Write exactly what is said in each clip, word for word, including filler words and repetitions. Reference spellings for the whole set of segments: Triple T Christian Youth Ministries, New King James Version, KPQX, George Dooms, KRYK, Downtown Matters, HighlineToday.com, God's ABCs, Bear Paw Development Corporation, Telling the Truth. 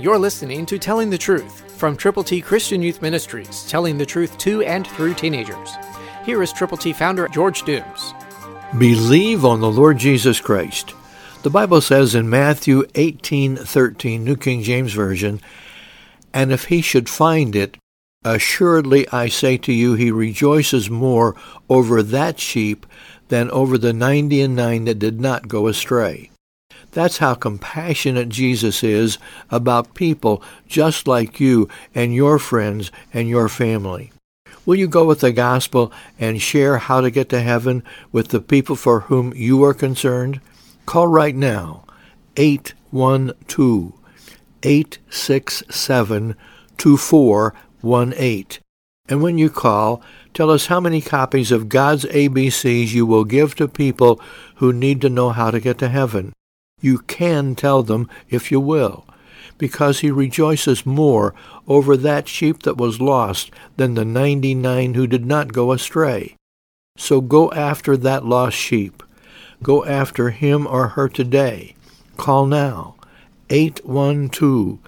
You're listening to Telling the Truth from Triple T Christian Youth Ministries, telling the truth to and through teenagers. Here is Triple T founder George Dooms. Believe on the Lord Jesus Christ. The Bible says in Matthew eighteen thirteen, New King James Version, "And if he should find it, assuredly I say to you, he rejoices more over that sheep than over the ninety and nine that did not go astray." That's how compassionate Jesus is about people just like you and your friends and your family. Will you go with the gospel and share how to get to heaven with the people for whom you are concerned? Call right now, eight one two, eight six seven, two four one eight. And when you call, tell us how many copies of God's A B Cs you will give to people who need to know how to get to heaven. You can tell them if you will, because he rejoices more over that sheep that was lost than the ninety-nine who did not go astray. So go after that lost sheep. Go after him or her today. Call now, eight one two,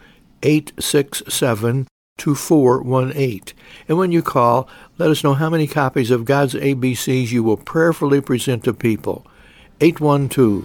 eight six seven, two four one eight. And when you call, let us know how many copies of God's A B Cs you will prayerfully present to people. eight one two,